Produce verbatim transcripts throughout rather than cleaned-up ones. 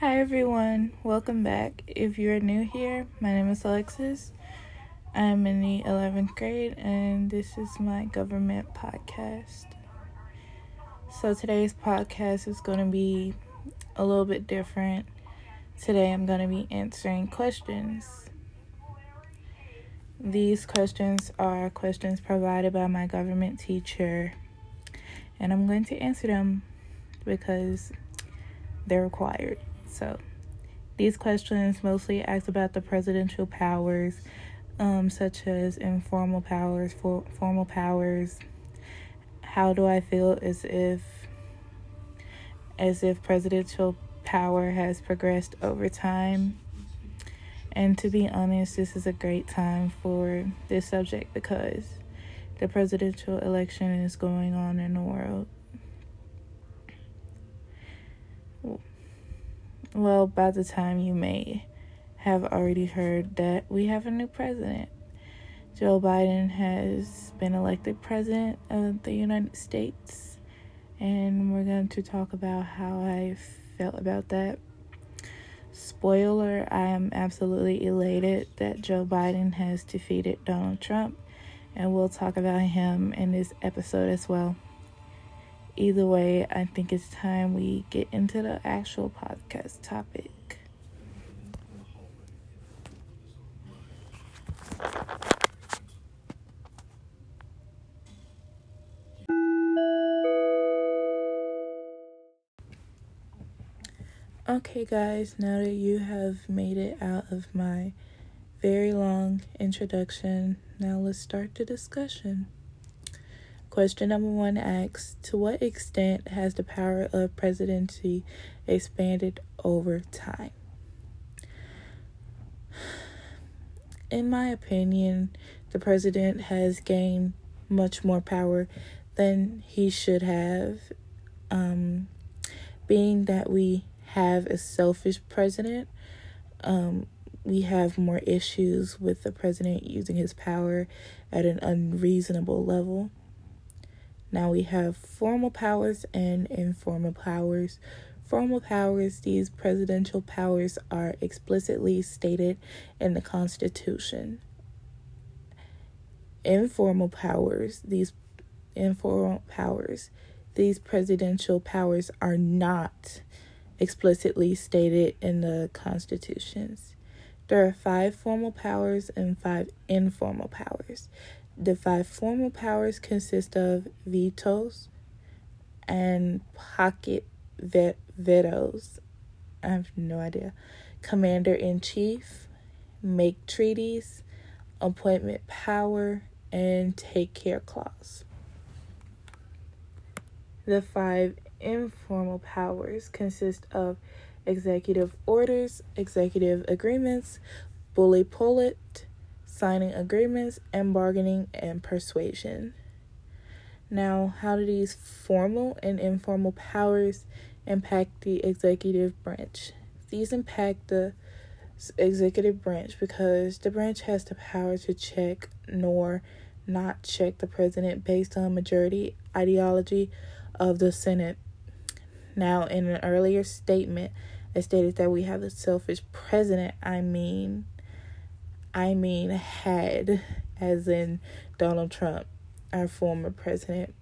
Hi everyone, welcome back. If you're new here, my name is Alexis. I'm in the eleventh grade and this is my government podcast. So today's podcast is going to be a little bit different. Today I'm going to be answering questions. These questions are questions provided by my government teacher and I'm going to answer them because they're required. So these questions mostly ask about the presidential powers, um, such as informal powers, for, formal powers. How do I feel as if as if presidential power has progressed over time? And to be honest, this is a great time for this subject because the presidential election is going on in the world. Well, by the time you may have already heard that we have a new president. Joe Biden has been elected president of the United States, and we're going to talk about how I felt about that. Spoiler, I am absolutely elated that Joe Biden has defeated Donald Trump, and we'll talk about him in this episode as well. Either way, I think it's time we get into the actual podcast topic. Okay, guys, now that you have made it out of my very long introduction, now let's start the discussion. Question number one asks, to what extent has the power of presidency expanded over time? In my opinion, the president has gained much more power than he should have, um, being that we have a selfish president. Um, we have more issues with the president using his power at an unreasonable level. Now we have formal powers and informal powers. Formal powers, these presidential powers are explicitly stated in the Constitution. Informal powers, these informal powers, these presidential powers are not explicitly stated in the Constitutions. There are five formal powers and five informal powers. The five formal powers consist of vetoes and pocket vet- vetoes. I have no idea. Commander-in-chief, make treaties, appointment power, and take care clause. The five informal powers consist of executive orders, executive agreements, bully pullet, signing agreements, and bargaining and persuasion. Now, how do these formal and informal powers impact the executive branch? These impact the executive branch because the branch has the power to check nor not check the president based on majority ideology of the Senate. Now, in an earlier statement, I stated that we have a selfish president. I mean... I mean had, as in Donald Trump, our former president.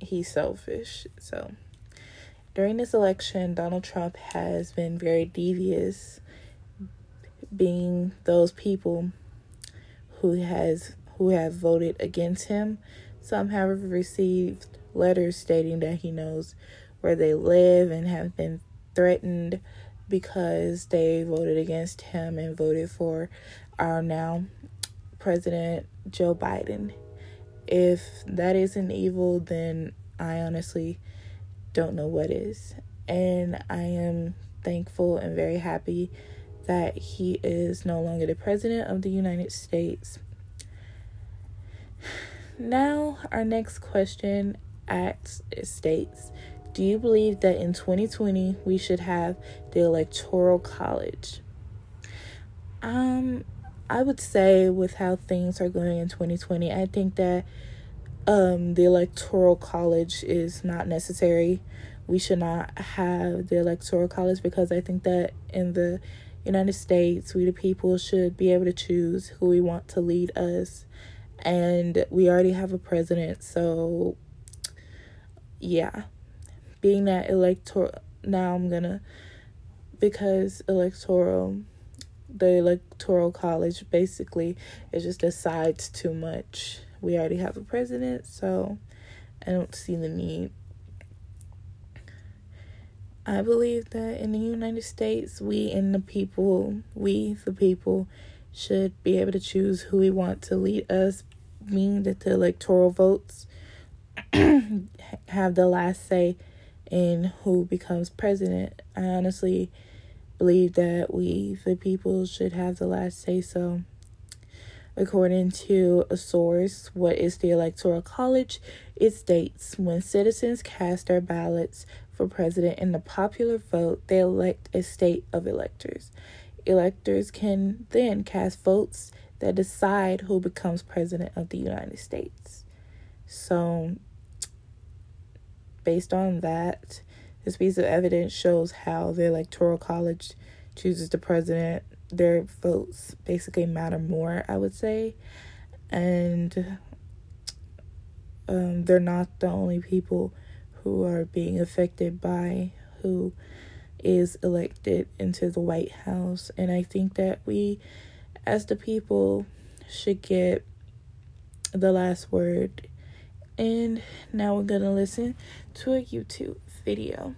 He's selfish. So during this election, Donald Trump has been very devious, being those people who has who have voted against him. Some have received letters stating that he knows where they live and have been threatened because they voted against him and voted for our now president, Joe Biden. If that isn't evil, then I honestly don't know what is. And I am thankful and very happy that he is no longer the president of the United States. Now, our next question asks, states, do you believe that in twenty twenty we should have the Electoral College? Um, I would say with how things are going in twenty twenty, I think that um, the Electoral College is not necessary. we should not have the Electoral College, because I think that in the United States, we the people should be able to choose who we want to lead us. And we already have a president, so yeah. Being that electoral, now I'm gonna, because electoral, the Electoral College basically, it just decides too much. We already have a president, so I don't see the need. I believe that in the United States, we and the people, we the people, should be able to choose who we want to lead us, meaning that the electoral votes have the last say in who becomes president. I honestly believe that we, the people, should have the last say. So, according to a source, what is the Electoral College? It states, when citizens cast their ballots for president in the popular vote, they elect a state of electors. Electors can then cast votes that decide who becomes president of the United States. So, based on that, this piece of evidence shows how the Electoral College chooses the president. Their votes basically matter more, I would say. And um, they're not the only people who are being affected by who is elected into the White House. And I think that we, as the people, should get the last word. And now we're going to listen to a YouTube video.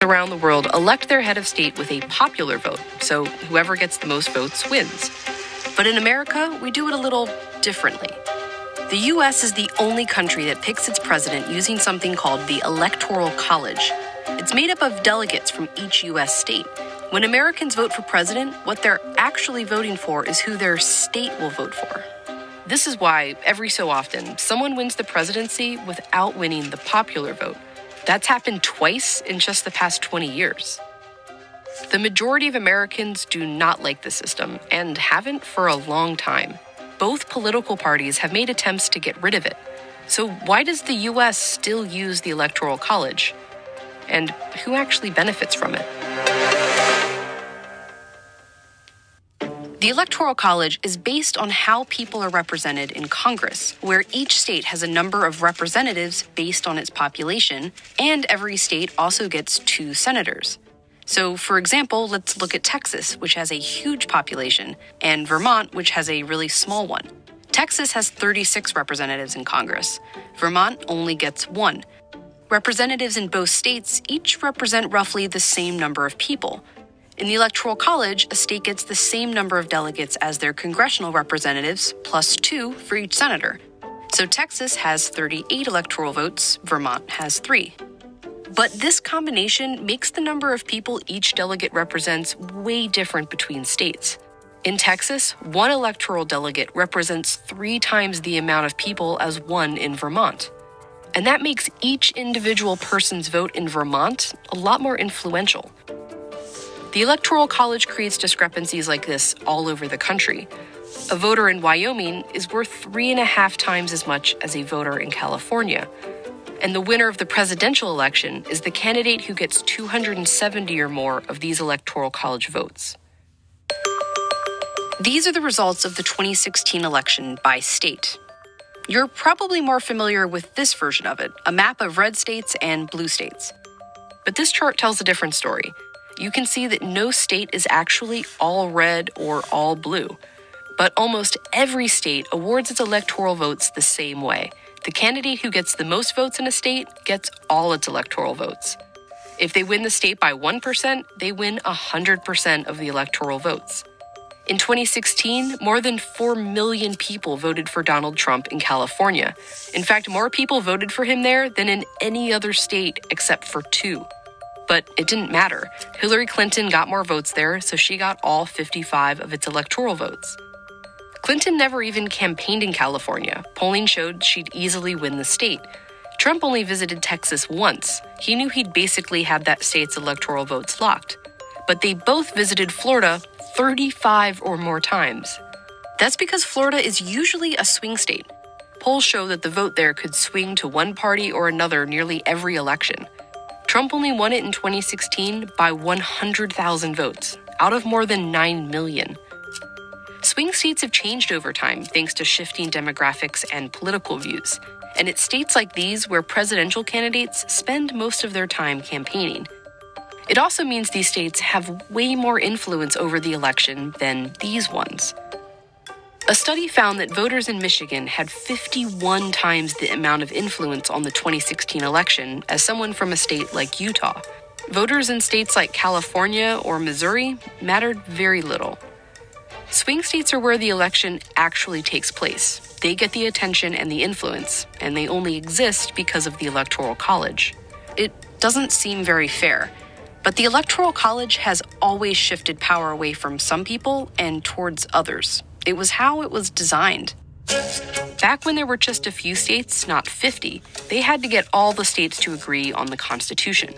Around the world elect their head of state with a popular vote, so whoever gets the most votes wins. But in America, we do it a little differently. The U S is the only country that picks its president using something called the Electoral College. It's made up of delegates from each U S state. When Americans vote for president, what they're actually voting for is who their state will vote for. This is why, every so often, someone wins the presidency without winning the popular vote. That's happened twice in just the past twenty years. The majority of Americans do not like the system and haven't for a long time. Both political parties have made attempts to get rid of it. So why does the U S still use the Electoral College? And who actually benefits from it? The Electoral College is based on how people are represented in Congress, where each state has a number of representatives based on its population, and every state also gets two senators. So, for example, let's look at Texas, which has a huge population, and Vermont, which has a really small one. Texas has thirty-six representatives in Congress. Vermont only gets one. Representatives in both states each represent roughly the same number of people. In the Electoral College, a state gets the same number of delegates as their congressional representatives, plus two for each senator. So Texas has thirty-eight electoral votes, Vermont has three. But this combination makes the number of people each delegate represents way different between states. In Texas, one electoral delegate represents three times the amount of people as one in Vermont. And that makes each individual person's vote in Vermont a lot more influential. The Electoral College creates discrepancies like this all over the country. A voter in Wyoming is worth three and a half times as much as a voter in California. And the winner of the presidential election is the candidate who gets two hundred seventy or more of these Electoral College votes. These are the results of the twenty sixteen election by state. You're probably more familiar with this version of it, a map of red states and blue states. But this chart tells a different story. You can see that no state is actually all red or all blue. But almost every state awards its electoral votes the same way. The candidate who gets the most votes in a state gets all its electoral votes. If they win the state by one percent, they win one hundred percent of the electoral votes. In twenty sixteen, more than four million people voted for Donald Trump in California. In fact, more people voted for him there than in any other state except for two. But it didn't matter. Hillary Clinton got more votes there, so she got all fifty-five of its electoral votes. Clinton never even campaigned in California. Polling showed she'd easily win the state. Trump only visited Texas once. He knew he'd basically had that state's electoral votes locked. But they both visited Florida thirty-five or more times. That's because Florida is usually a swing state. Polls show that the vote there could swing to one party or another nearly every election. Trump only won it in twenty sixteen by one hundred thousand votes, out of more than nine million. Swing states have changed over time thanks to shifting demographics and political views. And it's states like these where presidential candidates spend most of their time campaigning. It also means these states have way more influence over the election than these ones. A study found that voters in Michigan had fifty-one times the amount of influence on the twenty sixteen election as someone from a state like Utah. Voters in states like California or Missouri mattered very little. Swing states are where the election actually takes place. They get the attention and the influence, and they only exist because of the Electoral College. It doesn't seem very fair. But the Electoral College has always shifted power away from some people and towards others. It was how it was designed. Back when there were just a few states, not fifty, they had to get all the states to agree on the Constitution.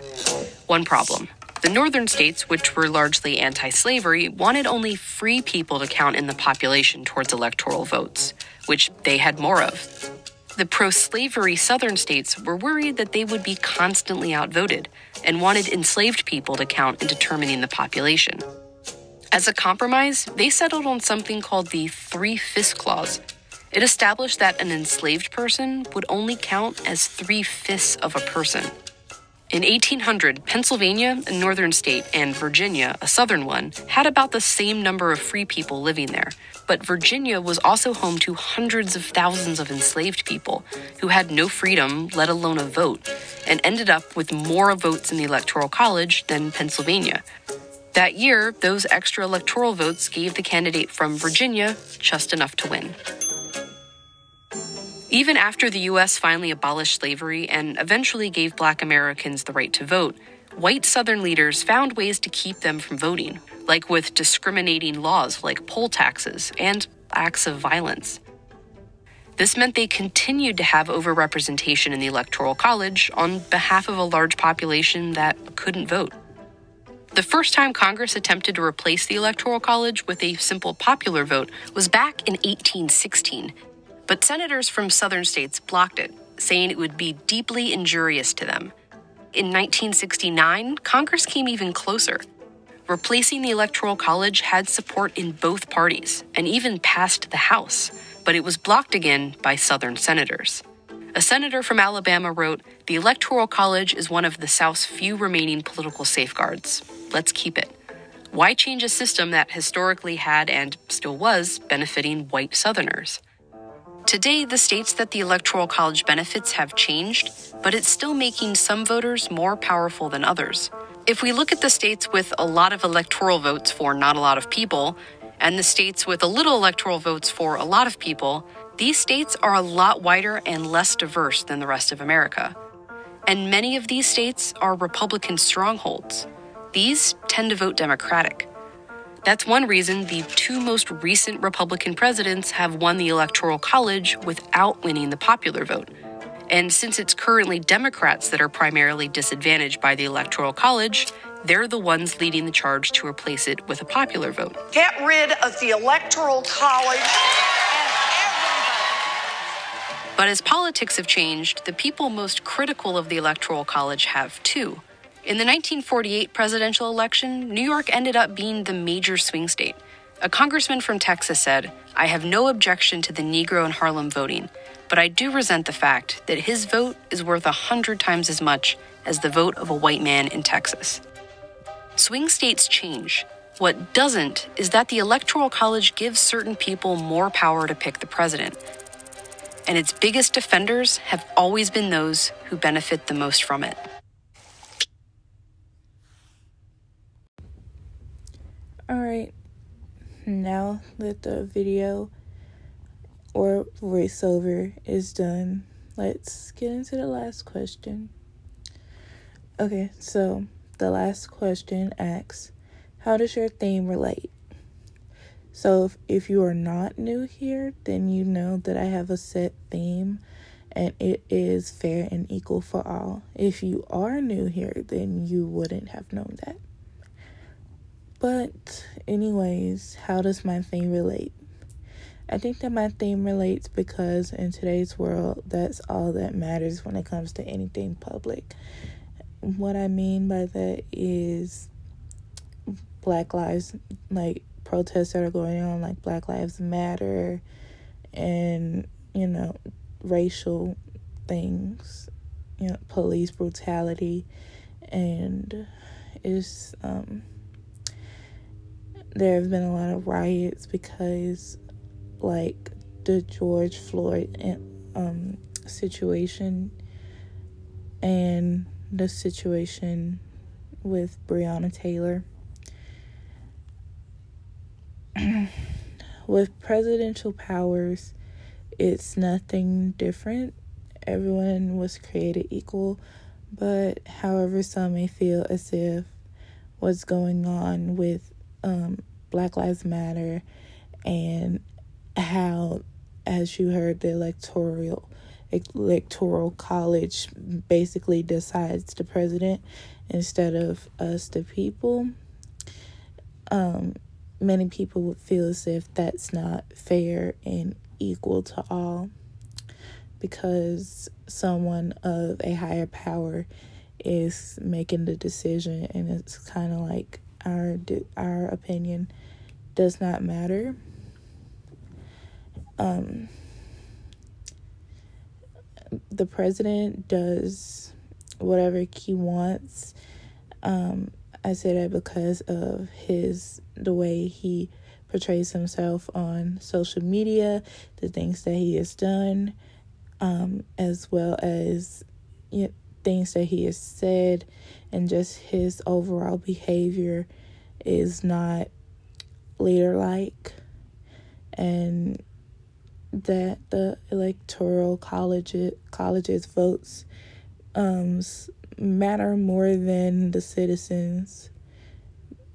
One problem: the northern states, which were largely anti-slavery, wanted only free people to count in the population towards electoral votes, which they had more of. The pro-slavery southern states were worried that they would be constantly outvoted and wanted enslaved people to count in determining the population. As a compromise, they settled on something called the three-fifths clause. It established that an enslaved person would only count as three-fifths of a person. In eighteen hundred, Pennsylvania, a northern state, and Virginia, a southern one, had about the same number of free people living there. But Virginia was also home to hundreds of thousands of enslaved people who had no freedom, let alone a vote, and ended up with more votes in the Electoral College than Pennsylvania. That year, those extra electoral votes gave the candidate from Virginia just enough to win. Even after the U S finally abolished slavery and eventually gave Black Americans the right to vote, white Southern leaders found ways to keep them from voting, like with discriminating laws like poll taxes and acts of violence. This meant they continued to have overrepresentation in the Electoral College on behalf of a large population that couldn't vote. The first time Congress attempted to replace the Electoral College with a simple popular vote was back in eighteen sixteen. But senators from southern states blocked it, saying it would be deeply injurious to them. In nineteen sixty-nine, Congress came even closer. Replacing the Electoral College had support in both parties and even passed the House, but it was blocked again by southern senators. A senator from Alabama wrote, "The Electoral College is one of the South's few remaining political safeguards. Let's keep it. Why change a system that historically had and still was benefiting white Southerners?" Today, the states that the Electoral College benefits have changed, but it's still making some voters more powerful than others. If we look at the states with a lot of electoral votes for not a lot of people, and the states with a little electoral votes for a lot of people, these states are a lot wider and less diverse than the rest of America. And many of these states are Republican strongholds. These tend to vote Democratic. That's one reason the two most recent Republican presidents have won the Electoral College without winning the popular vote. And since it's currently Democrats that are primarily disadvantaged by the Electoral College, they're the ones leading the charge to replace it with a popular vote. Get rid of the Electoral College and everybody. But as politics have changed, the people most critical of the Electoral College have too. In the nineteen forty-eight presidential election, New York ended up being the major swing state. A congressman from Texas said, "I have no objection to the Negro in Harlem voting, but I do resent the fact that his vote is worth a hundred times as much as the vote of a white man in Texas." Swing states change. What doesn't is that the Electoral College gives certain people more power to pick the president. And its biggest defenders have always been those who benefit the most from it. Alright, now that the video or voiceover is done, let's get into the last question. Okay, so the last question asks, how does your theme relate? So if, if you are not new here, then you know that I have a set theme and it is fair and equal for all. If you are new here, then you wouldn't have known that. But anyways, how does my theme relate? I think that my theme relates because in today's world, that's all that matters when it comes to anything public. What I mean by that is Black Lives, like protests that are going on, like Black Lives Matter and, you know, racial things, you know, police brutality. And it's, um, there have been a lot of riots because, like, the George Floyd um situation and the situation with Breonna Taylor. With presidential powers, it's nothing different. Everyone was created equal, but however some may feel as if what's going on with um Black Lives Matter and how, as you heard, the electoral electoral college basically decides the president instead of us, the people. Um, many people would feel as if that's not fair and equal to all, because someone of a higher power is making the decision, and it's kind of like our our opinion does not matter. Um, the president does whatever he wants. Um, I say that because of his, the way he portrays himself on social media, the things that he has done, um, as well as, you know, things that he has said, and just his overall behavior is not leader-like. And that the electoral college, college's votes um, matter more than the citizens.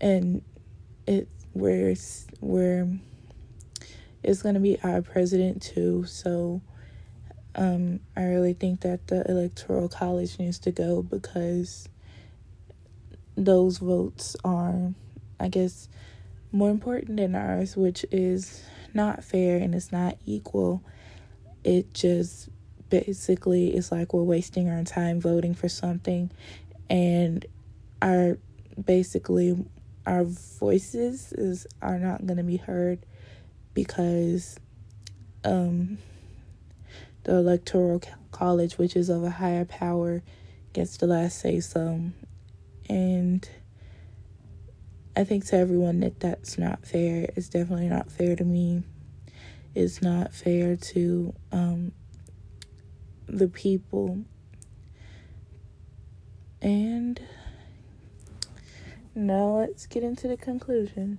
And it, we're, we're, it's going to be our president too. So um, I really think that the electoral college needs to go, because those votes are, I guess, more important than ours, which is not fair and it's not equal. It just basically is like we're wasting our time voting for something, and our basically our voices is are not going to be heard, because um the electoral college, which is of a higher power, gets the last say so. And I think to everyone that that's not fair. It's definitely not fair to me. It's not fair to um, the people. And now let's get into the conclusion.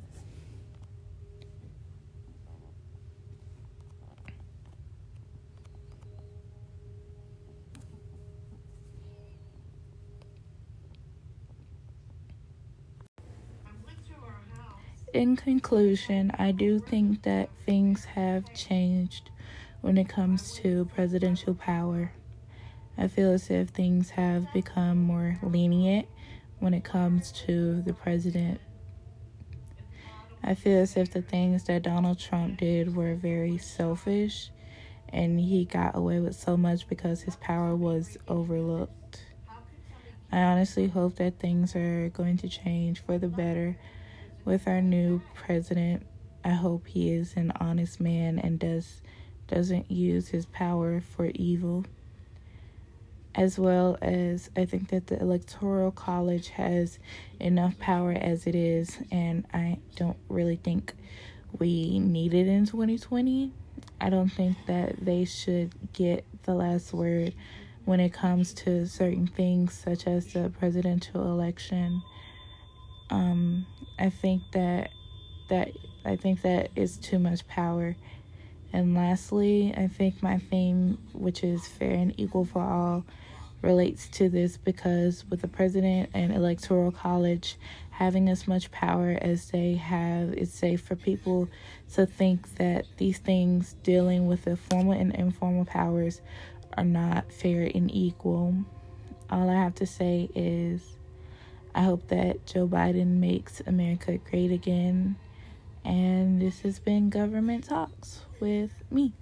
In conclusion, I do think that things have changed when it comes to presidential power. I feel as if things have become more lenient when it comes to the president. I feel as if the things that Donald Trump did were very selfish, and he got away with so much because his power was overlooked. I honestly hope that things are going to change for the better with our new president. I hope he is an honest man and does, doesn't use his power for evil. As well as, I think that the Electoral College has enough power as it is, and I don't really think we need it in twenty twenty. I don't think that they should get the last word when it comes to certain things, such as the presidential election. Um, I think that that I think that is too much power. And lastly, I think my theme, which is fair and equal for all, relates to this, because with the president and electoral college having as much power as they have, it's safe for people to think that these things dealing with the formal and informal powers are not fair and equal. All I have to say is I hope that Joe Biden makes America great again. And this has been Government Talks with me.